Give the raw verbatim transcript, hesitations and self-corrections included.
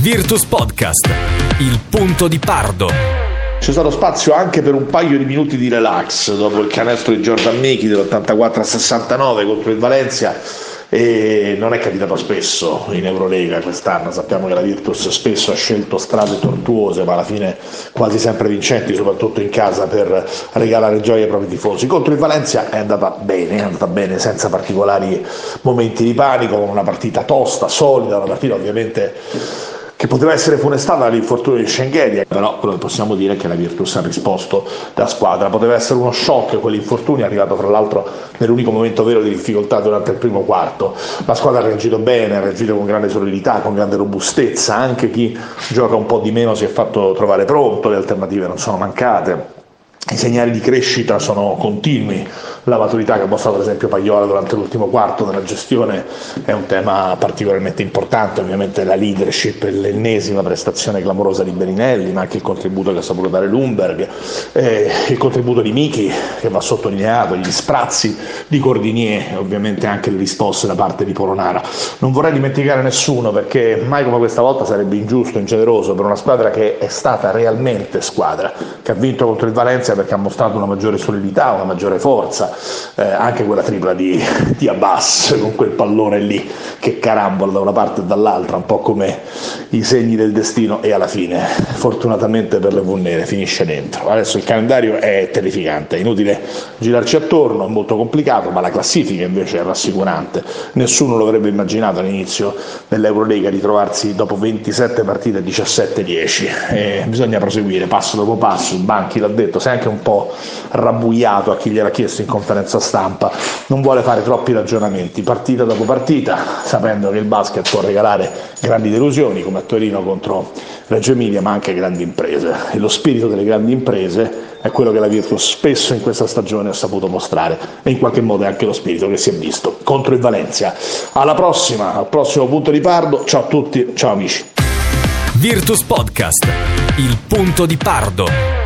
Virtus Podcast, il punto di Pardo. C'è stato spazio anche per un paio di minuti di relax dopo il canestro di Jordan Mickey dell'ottantaquattro a sessantanove contro il Valencia, e non è capitato spesso in Eurolega quest'anno. Sappiamo che la Virtus spesso ha scelto strade tortuose ma alla fine quasi sempre vincenti, soprattutto in casa, per regalare gioia ai propri tifosi. Contro il Valencia è andata bene, è andata bene senza particolari momenti di panico, con una partita tosta, solida, una partita ovviamente che poteva essere funestata dall'infortunio di Schengheri, però quello che possiamo dire è che la Virtus ha risposto da squadra. Poteva essere uno shock quell'infortunio, arrivato fra l'altro nell'unico momento vero di difficoltà durante il primo quarto. La squadra ha reagito bene, ha reagito con grande solidità, con grande robustezza. Anche chi gioca un po' di meno si è fatto trovare pronto, le alternative non sono mancate, i segnali di crescita sono continui. La maturità che ha mostrato ad esempio Pagliola durante l'ultimo quarto della gestione è un tema particolarmente importante. Ovviamente la leadership, l'ennesima prestazione clamorosa di Berinelli, ma anche il contributo che ha saputo dare Lumberg, eh, il contributo di Mickey che va sottolineato, gli sprazzi di Cordinier, ovviamente anche le risposte da parte di Polonara. Non vorrei dimenticare nessuno, perché mai come questa volta sarebbe ingiusto, ingeneroso per una squadra che è stata realmente squadra, che ha vinto contro il Valencia perché ha mostrato una maggiore solidità, una maggiore forza, eh, anche quella tripla di, di Abbas con quel pallone lì che carambola da una parte e dall'altra, un po' come i segni del destino, e alla fine fortunatamente per le vulnere finisce dentro. Adesso il calendario è terrificante, è inutile girarci attorno, è molto complicato, ma la classifica invece è rassicurante. Nessuno lo avrebbe immaginato all'inizio dell'Eurolega di trovarsi dopo ventisette partite diciassette a dieci, e bisogna proseguire passo dopo passo. Banchi l'ha detto, si è anche un po' rabbuiato a chi gliel'ha chiesto in conferenza stampa, non vuole fare troppi ragionamenti partita dopo partita, sapendo che il basket può regalare grandi delusioni come a Torino contro Reggio Emilia, ma anche grandi imprese, e lo spirito delle grandi imprese è quello che la Virtus spesso in questa stagione ha saputo mostrare, e in qualche modo è anche lo spirito che si è visto contro il Valencia. Alla prossima, al prossimo punto di Pardo. Ciao a tutti, ciao amici. Virtus Podcast, il punto di Pardo.